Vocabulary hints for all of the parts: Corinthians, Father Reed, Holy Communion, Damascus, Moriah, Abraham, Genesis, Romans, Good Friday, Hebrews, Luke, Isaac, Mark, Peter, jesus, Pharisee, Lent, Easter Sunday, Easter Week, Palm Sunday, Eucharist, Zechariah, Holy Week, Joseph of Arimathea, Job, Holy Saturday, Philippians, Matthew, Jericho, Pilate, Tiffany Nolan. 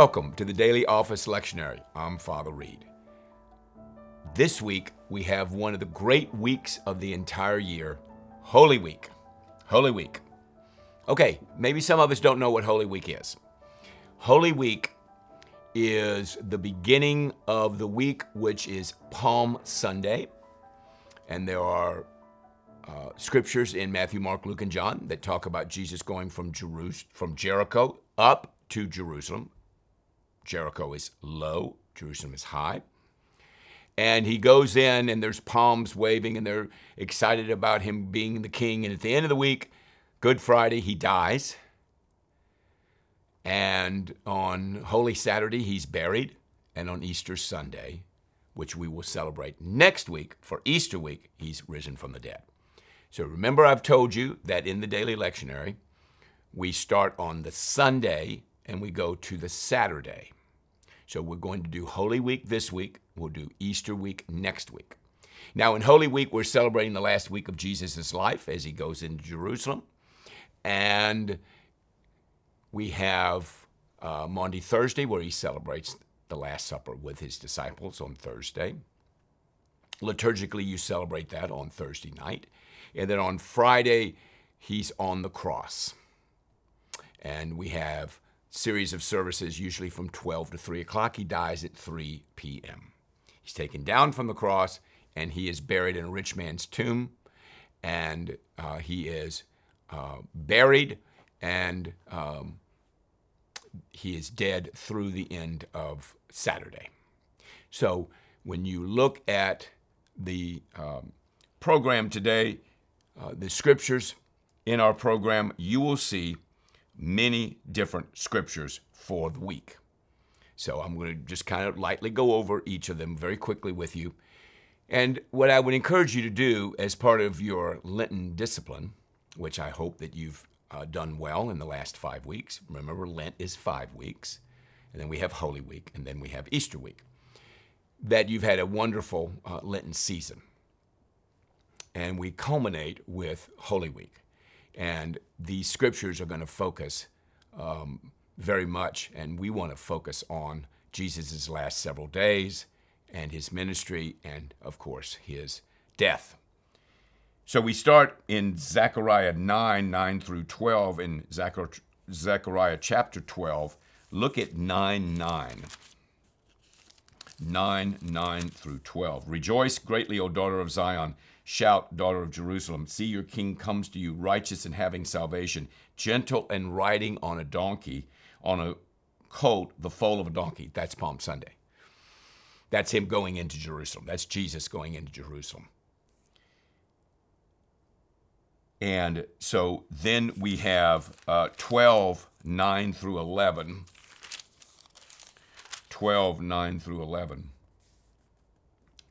Welcome to the Daily Office Lectionary. I'm Father Reed. This week, we have one of the great weeks of the entire year, Holy Week. Holy Week. Okay, maybe some of us don't know what Holy Week is. Holy Week is the beginning of the week, which is Palm Sunday. And there are scriptures in Matthew, Mark, Luke, and John that talk about Jesus going from Jericho up to Jerusalem. Jericho is low, Jerusalem is high. And he goes in and there's palms waving and they're excited about him being the king. And at the end of the week, Good Friday, he dies. And on Holy Saturday, he's buried. And on Easter Sunday, which we will celebrate next week for Easter week, he's risen from the dead. So remember, I've told you that in the Daily Lectionary, we start on the Sunday and we go to the Saturday. So we're going to do Holy Week this week. We'll do Easter week next week. Now in Holy Week, we're celebrating the last week of Jesus' life as he goes into Jerusalem. And we have Maundy Thursday, where he celebrates the Last Supper with his disciples on Thursday. Liturgically, you celebrate that on Thursday night. And then on Friday, he's on the cross. And we have series of services, usually from 12 to 3 o'clock. He dies at 3 p.m. He's taken down from the cross, and he is buried in a rich man's tomb. And he is buried, and he is dead through the end of Saturday. So when you look at the program today, the scriptures in our program, you will see many different scriptures for the week. So I'm going to just kind of lightly go over each of them very quickly with you. And what I would encourage you to do as part of your Lenten discipline, which I hope that you've done well in the last 5 weeks. Remember, Lent is 5 weeks, and then we have Holy Week, and then we have Easter week, that you've had a wonderful Lenten season. And we culminate with Holy Week. And these scriptures are going to focus very much, and we want to focus on Jesus' last several days and his ministry and, of course, his death. So we start in Zechariah 9 through 12, in Zechariah chapter 12. Look at 9 through 12. Rejoice greatly, O daughter of Zion. Shout, daughter of Jerusalem. See, your king comes to you, righteous and having salvation, gentle and riding on a donkey, on a colt, the foal of a donkey. That's Palm Sunday. That's him going into Jerusalem. That's Jesus going into Jerusalem. And so then we have 12, 9 through 11.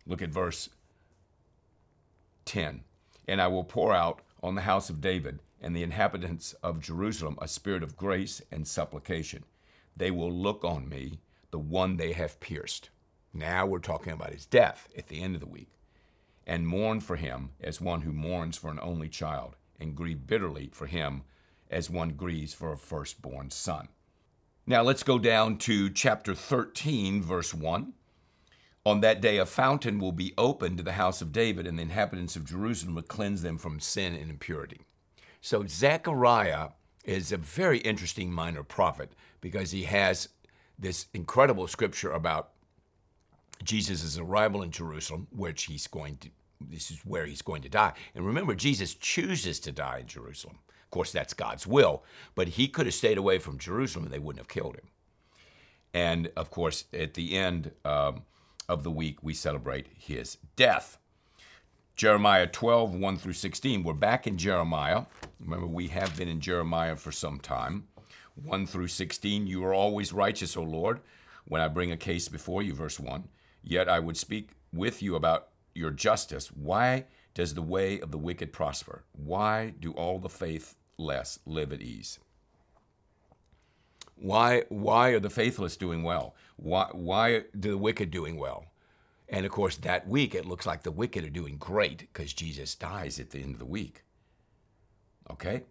Look at verse 10. And I will pour out on the house of David and the inhabitants of Jerusalem a spirit of grace and supplication. They will look on me, the one they have pierced. Now we're talking about his death at the end of the week. And mourn for him as one who mourns for an only child, and grieve bitterly for him as one grieves for a firstborn son. Now let's go down to chapter 13, verse 1. On that day, a fountain will be opened to the house of David, and the inhabitants of Jerusalem will cleanse them from sin and impurity. So Zechariah is a very interesting minor prophet because he has this incredible scripture about Jesus' arrival in Jerusalem, which this is where he's going to die. And remember, Jesus chooses to die in Jerusalem. Of course, that's God's will, but he could have stayed away from Jerusalem and they wouldn't have killed him. And of course, at the end of the week, we celebrate his death. Jeremiah 12, 1 through 16. We're back in Jeremiah. Remember, we have been in Jeremiah for some time. 1 through 16, you are always righteous, O Lord, when I bring a case before you, verse 1. Yet I would speak with you about your justice. Why does the way of the wicked prosper? Why do all the faithless live at ease? Why are the faithless doing well? Why do the wicked doing well? And of course, that week, it looks like the wicked are doing great because Jesus dies at the end of the week. Okay?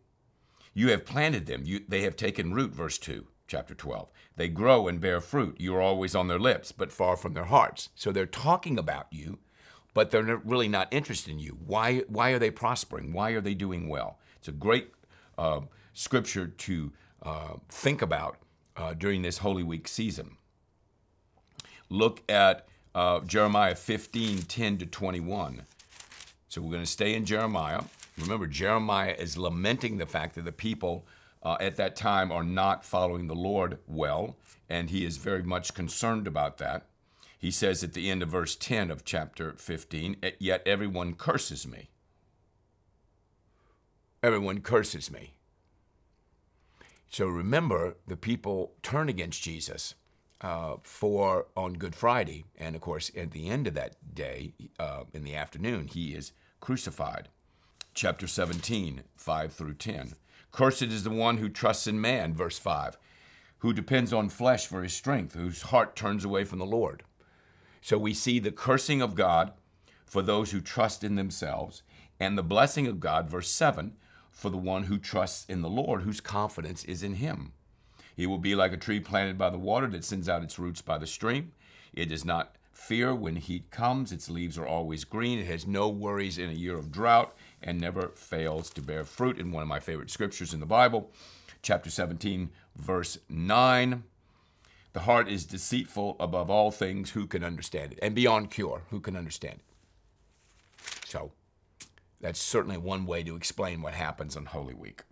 You have planted them. They have taken root, verse 2. chapter 12. They grow and bear fruit. You're always on their lips, but far from their hearts. So they're talking about you, but they're really not interested in you. Why are they prospering? Why are they doing well? It's a great scripture to think about during this Holy Week season. Look at Jeremiah 15:10-21. So we're going to stay in Jeremiah. Remember, Jeremiah is lamenting the fact that the people at that time are not following the Lord well, and he is very much concerned about that. He says at the end of verse 10 of chapter 15, "Yet everyone curses me." Everyone curses me. So remember, the people turn against Jesus on Good Friday, and of course, at the end of that day, in the afternoon, he is crucified. Chapter 17, 5-10. "Cursed is the one who trusts in man," verse 5, "who depends on flesh for his strength, whose heart turns away from the Lord." So we see the cursing of God for those who trust in themselves, and the blessing of God, verse 7, for the one who trusts in the Lord, whose confidence is in him. "He will be like a tree planted by the water that sends out its roots by the stream. It does not fear when heat comes. Its leaves are always green. It has no worries in a year of drought and never fails to bear fruit." In one of my favorite scriptures in the Bible, chapter 17, verse 9, "The heart is deceitful above all things. Who can understand it? And beyond cure. Who can understand it?" So that's certainly one way to explain what happens on Holy Week.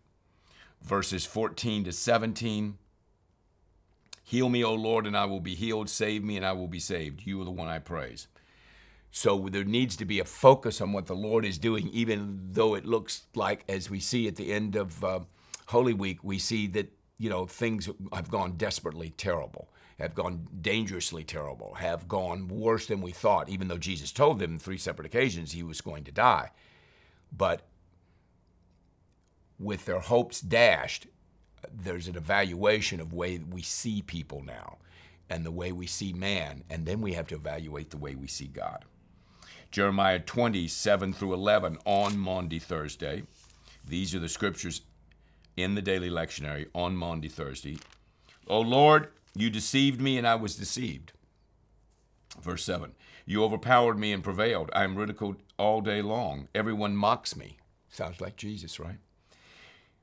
Verses 14-17, "Heal me, O Lord, and I will be healed. Save me, and I will be saved. You are the one I praise." So there needs to be a focus on what the Lord is doing, even though it looks like, as we see at the end of Holy Week, we see that, you know, things have gone desperately terrible, have gone dangerously terrible, have gone worse than we thought, even though Jesus told them on 3 separate occasions he was going to die. But with their hopes dashed, there's an evaluation of the way we see people now and the way we see man, and then we have to evaluate the way we see God. Jeremiah 20:7-11 on Maundy Thursday. These are the scriptures in the daily lectionary on Maundy Thursday. "O Lord, you deceived me and I was deceived." Verse 7, "You overpowered me and prevailed. I am ridiculed all day long. Everyone mocks me." Sounds like Jesus, right?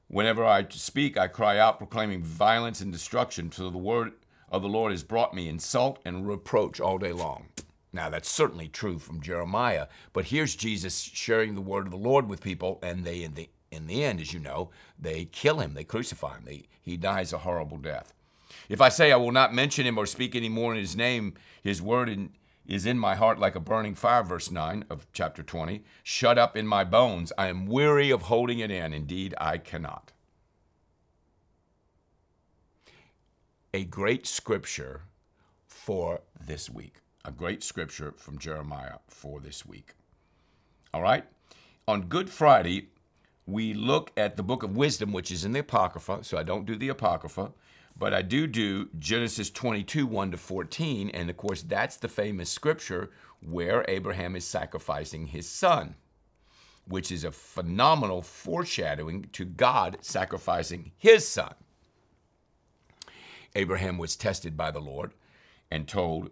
"Whenever I speak, I cry out, proclaiming violence and destruction. So the word of the Lord has brought me insult and reproach all day long." Now, that's certainly true from Jeremiah, but here's Jesus sharing the word of the Lord with people, and they, in the end, as you know, they kill him, they crucify him, he dies a horrible death. "If I say I will not mention him or speak any more in his name, his word is in my heart like a burning fire," verse 9 of chapter 20, "shut up in my bones. I am weary of holding it in. Indeed, I cannot." A great scripture for this week. A great scripture from Jeremiah for this week. All right? On Good Friday, we look at the book of wisdom, which is in the Apocrypha, so I don't do the Apocrypha. But I do Genesis 22, 1-14, and of course that's the famous scripture where Abraham is sacrificing his son, which is a phenomenal foreshadowing to God sacrificing his son. Abraham was tested by the Lord and told,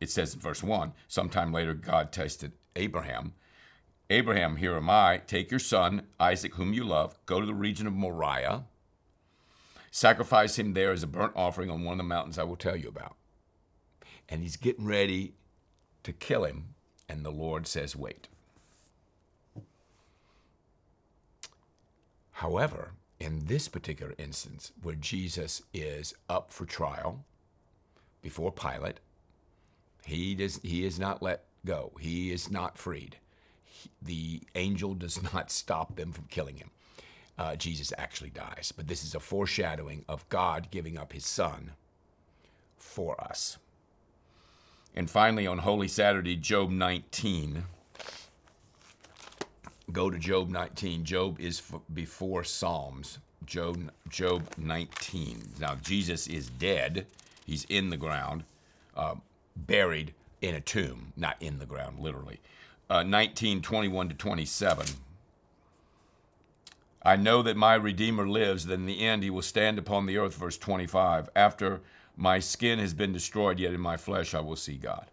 it says in verse 1, sometime later God tested Abraham. "Abraham, here am I. Take your son, Isaac, whom you love, go to the region of Moriah. Sacrifice him there as a burnt offering on one of the mountains I will tell you about." And he's getting ready to kill him, and the Lord says, "Wait." However, in this particular instance, where Jesus is up for trial before Pilate, he is not let go. He is not freed. The angel does not stop them from killing him. Jesus actually dies. But this is a foreshadowing of God giving up his son for us. And finally, on Holy Saturday, Job 19. Go to Job 19. Job is before Psalms. Job 19. Now, Jesus is dead. He's in the ground, buried in a tomb. Not in the ground, literally. 19:21-27. I know that my Redeemer lives, that in the end he will stand upon the earth, verse 25. After my skin has been destroyed, yet in my flesh I will see God.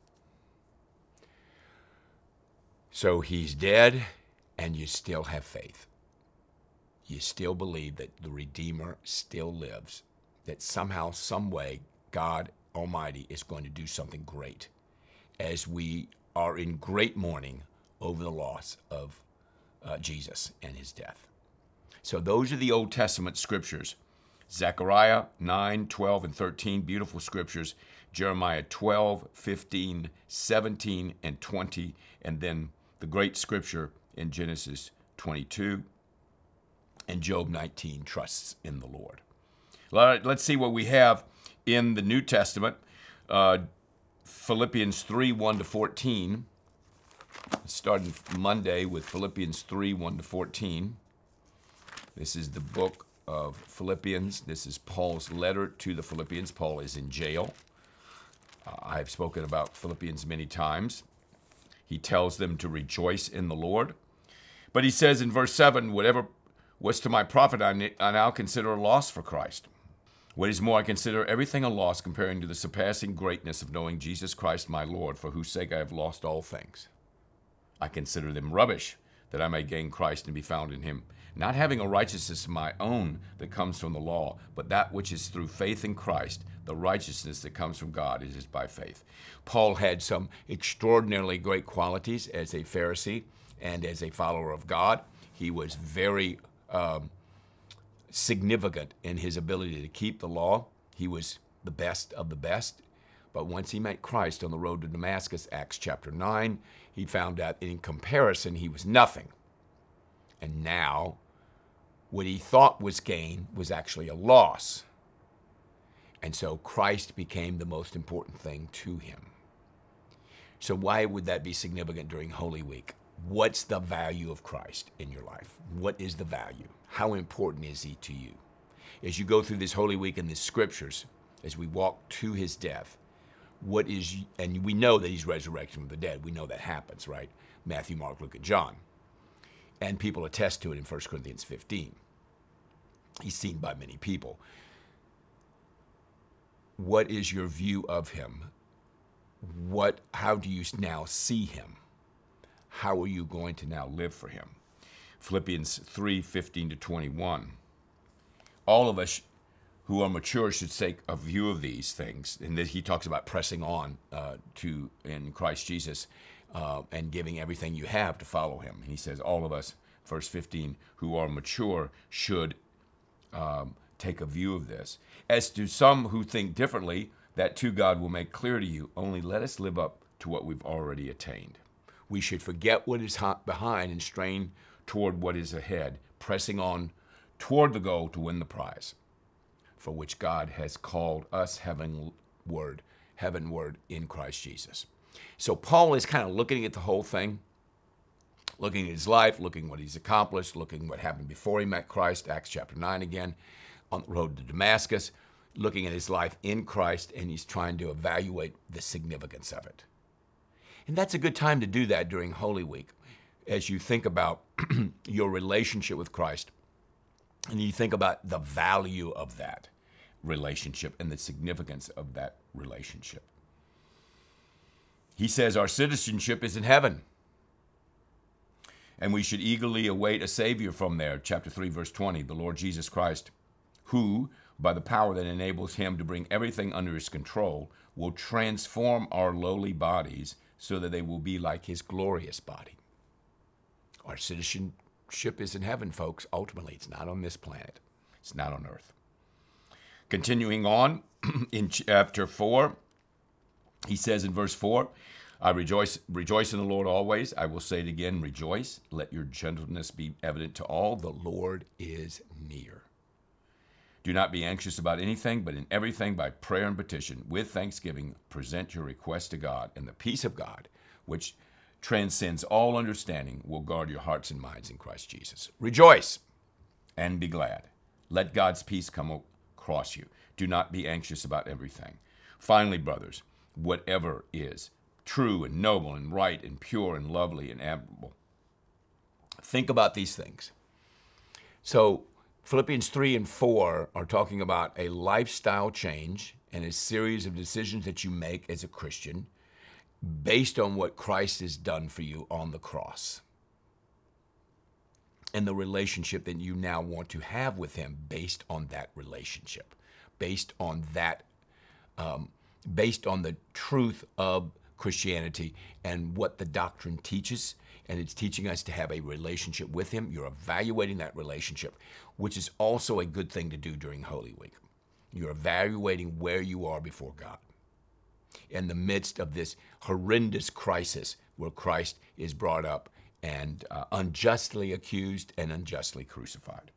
So he's dead, and you still have faith. You still believe that the Redeemer still lives, that somehow, some way, God Almighty is going to do something great as we are in great mourning over the loss of Jesus and his death. So those are the Old Testament scriptures. Zechariah 9, 12, and 13, beautiful scriptures. Jeremiah 12, 15, 17, and 20, and then the great scripture in Genesis 22, and Job 19 trusts in the Lord. Let's see what we have in the New Testament. Philippians 3, 1 to 14. Starting Monday with Philippians 3, 1 to 14. This is the book of Philippians. This is Paul's letter to the Philippians. Paul is in jail. I've spoken about Philippians many times. He tells them to rejoice in the Lord. But he says in verse 7, whatever was to my profit, I now consider a loss for Christ. What is more, I consider everything a loss comparing to the surpassing greatness of knowing Jesus Christ my Lord, for whose sake I have lost all things. I consider them rubbish, that I may gain Christ and be found in him, not having a righteousness of my own that comes from the law, but that which is through faith in Christ, the righteousness that comes from God, it is by faith. Paul had some extraordinarily great qualities as a Pharisee and as a follower of God. He was very significant in his ability to keep the law. He was the best of the best. But once he met Christ on the road to Damascus, Acts chapter 9, he found out in comparison he was nothing. And now what he thought was gain was actually a loss. And so Christ became the most important thing to him. So why would that be significant during Holy Week? What's the value of Christ in your life? What is the value? How important is he to you? As you go through this Holy Week and the scriptures, as we walk to his death, what is, and we know that he's resurrected from the dead. We know that happens, right? Matthew, Mark, Luke, and John. And people attest to it in 1 Corinthians 15. He's seen by many people. What is your view of him? How do you now see him? How are you going to now live for him? Philippians 3, 15 to 21. All of us who are mature should take a view of these things. And that he talks about pressing on to in Christ Jesus and giving everything you have to follow him. And he says all of us, verse 15, who are mature should take a view of this. As to some who think differently, that too God will make clear to you, only let us live up to what we've already attained. We should forget what is behind and strain toward what is ahead, pressing on toward the goal to win the prize, for which God has called us heavenward in Christ Jesus. So Paul is kind of looking at the whole thing, looking at his life, looking what he's accomplished, looking what happened before he met Christ, Acts chapter 9 again, on the road to Damascus, looking at his life in Christ, and he's trying to evaluate the significance of it. And that's a good time to do that during Holy Week, as you think about your relationship with Christ, and you think about the value of that relationship and the significance of that relationship. He says our citizenship is in heaven, and we should eagerly await a Savior from there. Chapter 3, verse 20, the Lord Jesus Christ, who, by the power that enables him to bring everything under his control, will transform our lowly bodies so that they will be like his glorious body. Our citizenship is in heaven, folks. Ultimately, it's not on this planet. It's not on earth. Continuing on in chapter 4, he says in verse 4, I rejoice in the Lord always. I will say it again, rejoice. Let your gentleness be evident to all. The Lord is near. Do not be anxious about anything, but in everything by prayer and petition, with thanksgiving, present your request to God, and the peace of God, which transcends all understanding, will guard your hearts and minds in Christ Jesus. Rejoice and be glad. Let God's peace come across you. Do not be anxious about everything. Finally, brothers, whatever is true and noble and right and pure and lovely and admirable, think about these things. So Philippians 3 and 4 are talking about a lifestyle change and a series of decisions that you make as a Christian based on what Christ has done for you on the cross and the relationship that you now want to have with him based on that relationship, based on that, based on the truth of Christianity and what the doctrine teaches. And it's teaching us to have a relationship with him. You're evaluating that relationship, which is also a good thing to do during Holy Week. You're evaluating where you are before God in the midst of this horrendous crisis where Christ is brought up and unjustly accused and unjustly crucified.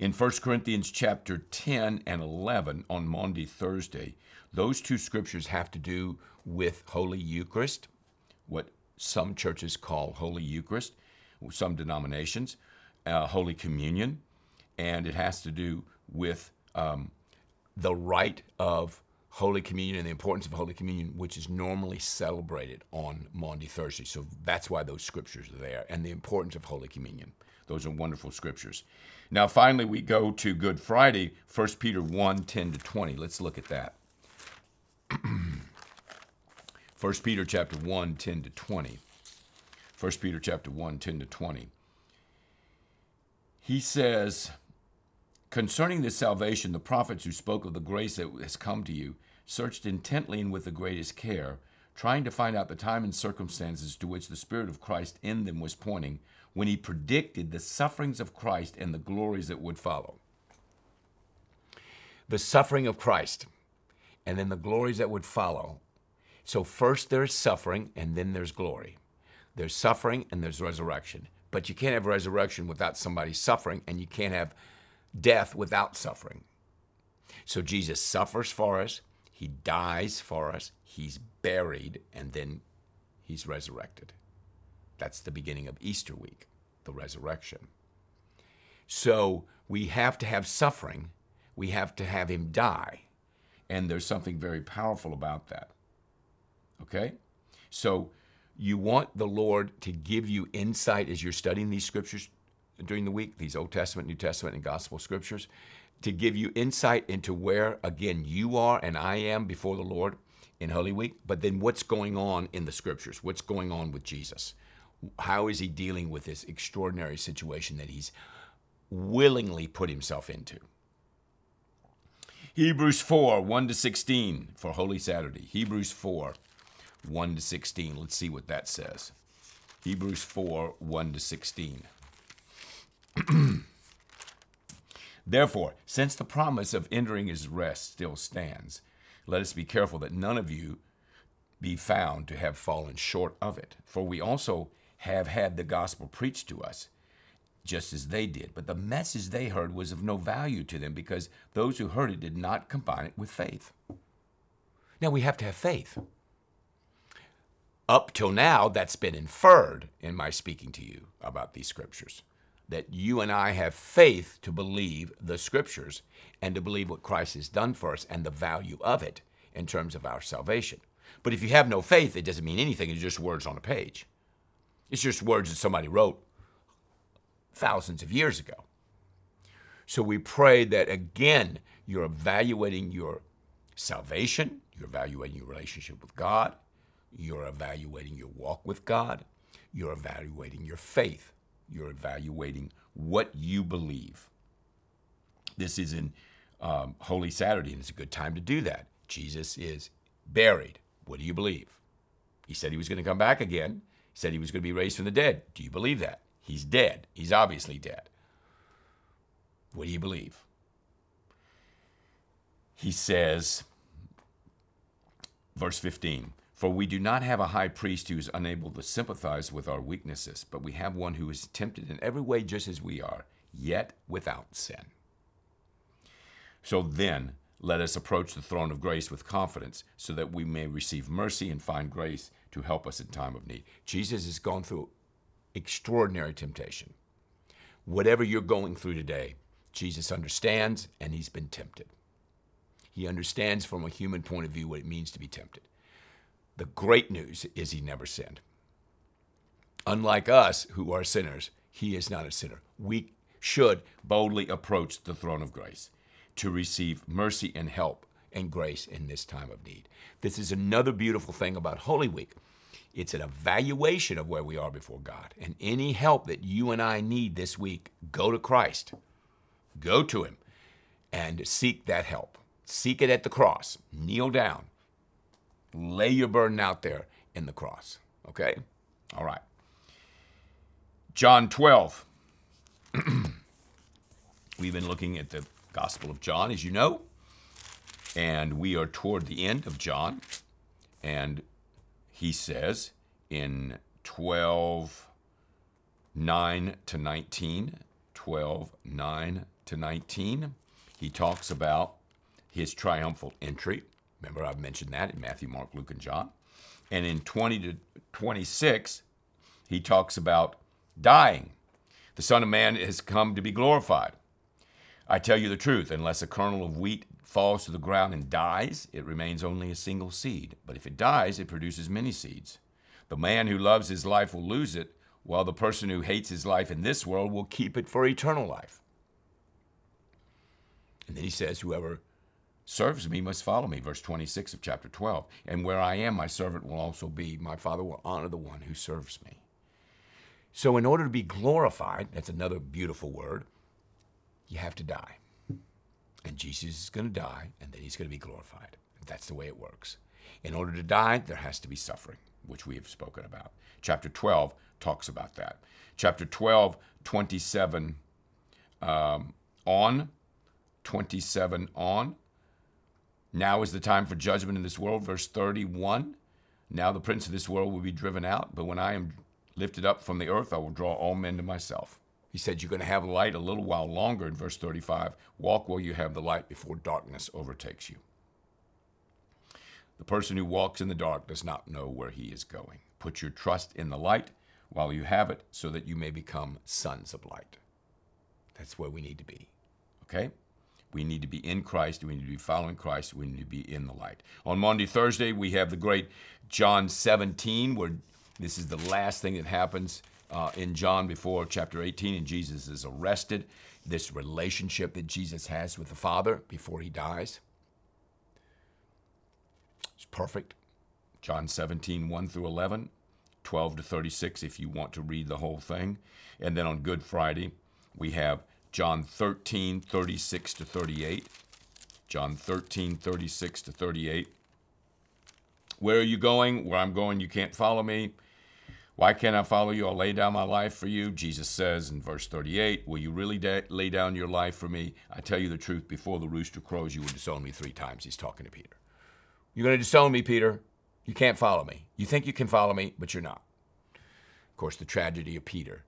In 1 Corinthians chapter 10 and 11 on Maundy Thursday, those two scriptures have to do with Holy Eucharist, what some churches call Holy Eucharist, some denominations, Holy Communion, and it has to do with the rite of Holy Communion and the importance of Holy Communion, which is normally celebrated on Maundy Thursday. So that's why those scriptures are there, and the importance of Holy Communion. Those are wonderful scriptures. Now, finally, we go to Good Friday, 1 Peter 1, 10 to 20. Let's look at that. 1 Peter chapter 1, 10 to 20. 1 Peter chapter 1, 10 to 20. He says, concerning this salvation, the prophets who spoke of the grace that has come to you searched intently and with the greatest care, trying to find out the time and circumstances to which the Spirit of Christ in them was pointing when he predicted the sufferings of Christ and the glories that would follow. The suffering of Christ and then the glories that would follow. So first there's suffering and then there's glory. There's suffering and there's resurrection. But you can't have resurrection without somebody suffering, and you can't have death without suffering. So Jesus suffers for us, he dies for us, he's buried, and then he's resurrected. That's the beginning of Easter week, the resurrection. So we have to have suffering, we have to have him die, and there's something very powerful about that. Okay? So you want the Lord to give you insight as you're studying these scriptures during the week, these Old Testament, New Testament, and Gospel scriptures, to give you insight into where, again, you are and I am before the Lord in Holy Week, but then what's going on in the scriptures? What's going on with Jesus? How is he dealing with this extraordinary situation that he's willingly put himself into? Hebrews 4, 1 to 16 for Holy Saturday. Hebrews 4, 1 to 16. Let's see what that says. Hebrews 4, 1 to 16. Therefore, since the promise of entering his rest still stands, let us be careful that none of you be found to have fallen short of it. For we also have had the gospel preached to us, just as they did. But the message they heard was of no value to them, because those who heard it did not combine it with faith. Now, we have to have faith. Up till now, that's been inferred in my speaking to you about these scriptures, that you and I have faith to believe the scriptures and to believe what Christ has done for us and the value of it in terms of our salvation. But if you have no faith, it doesn't mean anything. It's just words on a page. It's just words that somebody wrote thousands of years ago. So we pray that, again, you're evaluating your salvation, you're evaluating your relationship with God, you're evaluating your walk with God, you're evaluating your faith, you're evaluating what you believe. This is in Holy Saturday, and it's a good time to do that. Jesus is buried. What do you believe? He said he was going to come back again. He said he was going to be raised from the dead. Do you believe that? He's dead. He's obviously dead. What do you believe? He says, verse 15, for we do not have a high priest who is unable to sympathize with our weaknesses, but we have one who is tempted in every way just as we are, yet without sin. So then, let us approach the throne of grace with confidence so that we may receive mercy and find grace to help us in time of need. Jesus has gone through extraordinary temptation. Whatever you're going through today, Jesus understands, and he's been tempted. He understands from a human point of view what it means to be tempted. The great news is he never sinned. Unlike us who are sinners, He is not a sinner. We should boldly approach the throne of grace to receive mercy and help and grace in this time of need. This is another beautiful thing about Holy Week. It's an evaluation of where we are before God. And any help that you and I need this week, go to Christ. Go to Him and seek that help. Seek it at the cross. Kneel down. Lay your burden out there in the cross. Okay? All right. John 12. We've been looking at the Gospel of John, as you know. And we are toward the end of John. And he says in 12:9 to 19, 12:9 to 19, he talks about his triumphal entry. Remember, I've mentioned that in Matthew, Mark, Luke, and John. And in 20 to 26, he talks about dying. The Son of Man has come to be glorified. I tell you the truth, unless a kernel of wheat falls to the ground and dies, it remains only a single seed. But if it dies, it produces many seeds. The man who loves his life will lose it, while the person who hates his life in this world will keep it for eternal life. And then he says, whoever serves me must follow me, verse 26 of chapter 12. And where I am, my servant will also be. My Father will honor the one who serves me. So in order to be glorified, that's another beautiful word, you have to die. And Jesus is going to die, and then he's going to be glorified. That's the way it works. In order to die, there has to be suffering, which we have spoken about. Chapter 12 talks about that. Chapter 12, 27 on, 27 on. Now is the time for judgment in this world, verse 31. Now the prince of this world will be driven out, but when I am lifted up from the earth, I will draw all men to myself. He said, you're going to have light a little while longer in verse 35. Walk while you have the light before darkness overtakes you. The person who walks in the dark does not know where he is going. Put your trust in the light while you have it so that you may become sons of light. That's where we need to be, okay? We need to be in Christ. We need to be following Christ. We need to be in the light. On Maundy Thursday, we have the great John 17, where this is the last thing that happens in John before chapter 18, and Jesus is arrested. This relationship that Jesus has with the Father before he dies. It's perfect. John 17, 1 through 11, 12 to 36, if you want to read the whole thing. And then on Good Friday, we have John 13, 36 to 38. John 13, 36 to 38. Where are you going? Where I'm going, you can't follow me. Why can't I follow you? I'll lay down my life for you. Jesus says in verse 38, will you really lay down your life for me? I tell you the truth, before the rooster crows, you will disown me three times. He's talking to Peter. You're going to disown me, Peter. You can't follow me. You think you can follow me, but you're not. Of course, the tragedy of Peter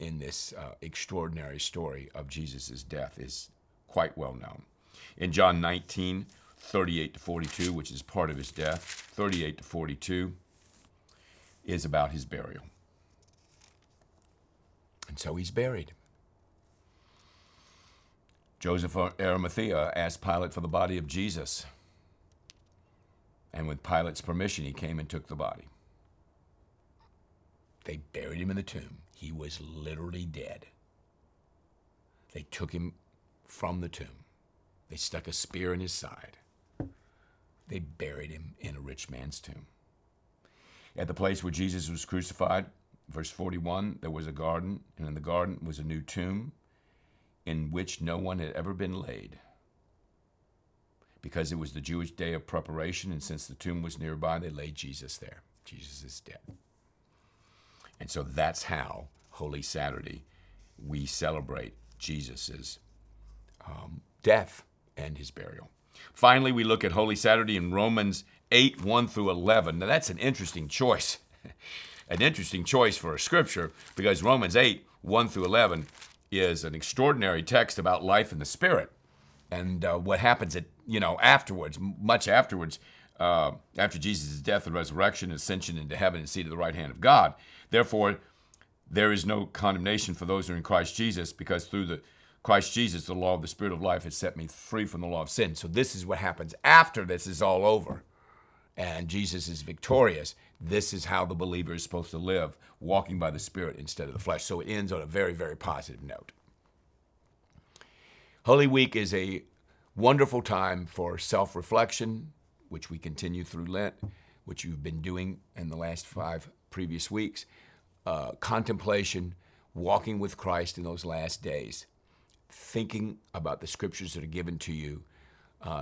in this extraordinary story of Jesus' death is quite well known. In John 19, 38 to 42, which is part of his death, 38 to 42, is about his burial. And so he's buried. Joseph of Arimathea asked Pilate for the body of Jesus. And with Pilate's permission, he came and took the body. They buried him in the tomb. He was literally dead. They took him from the tomb. They stuck a spear in his side. They buried him in a rich man's tomb. At the place where Jesus was crucified, verse 41, there was a garden, and in the garden was a new tomb in which no one had ever been laid. Because it was the Jewish day of preparation, and since the tomb was nearby, they laid Jesus there. Jesus is dead. And so that's how Holy Saturday we celebrate Jesus' death and his burial. Finally, we look at Holy Saturday in Romans 8, 1 through 11. Now, that's an interesting choice. An interesting choice for a scripture, because Romans 8, 1 through 11 is an extraordinary text about life in the Spirit and what happens at, afterwards, much afterwards, after Jesus' death and resurrection, ascension into heaven and seat at the right hand of God. Therefore, there is no condemnation for those who are in Christ Jesus, because through the Christ Jesus, the law of the Spirit of life has set me free from the law of sin. So this is what happens after this is all over. and Jesus is victorious, this is how the believer is supposed to live, walking by the Spirit instead of the flesh. So it ends on a very, very positive note. Holy Week is a wonderful time for self-reflection, which we continue through Lent, which you've been doing in the last 5 previous weeks, contemplation, walking with Christ in those last days, thinking about the scriptures that are given to you,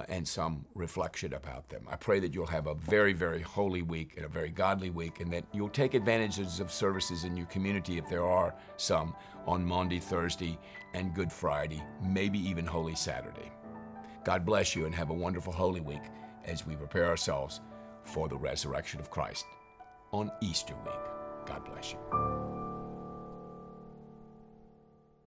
and some reflection about them. I pray that you'll have a very, very holy week and a very godly week, and that you'll take advantages of services in your community, if there are some, on Maundy Thursday and Good Friday, maybe even Holy Saturday. God bless you, and have a wonderful Holy Week as we prepare ourselves for the resurrection of Christ on Easter week. God bless you.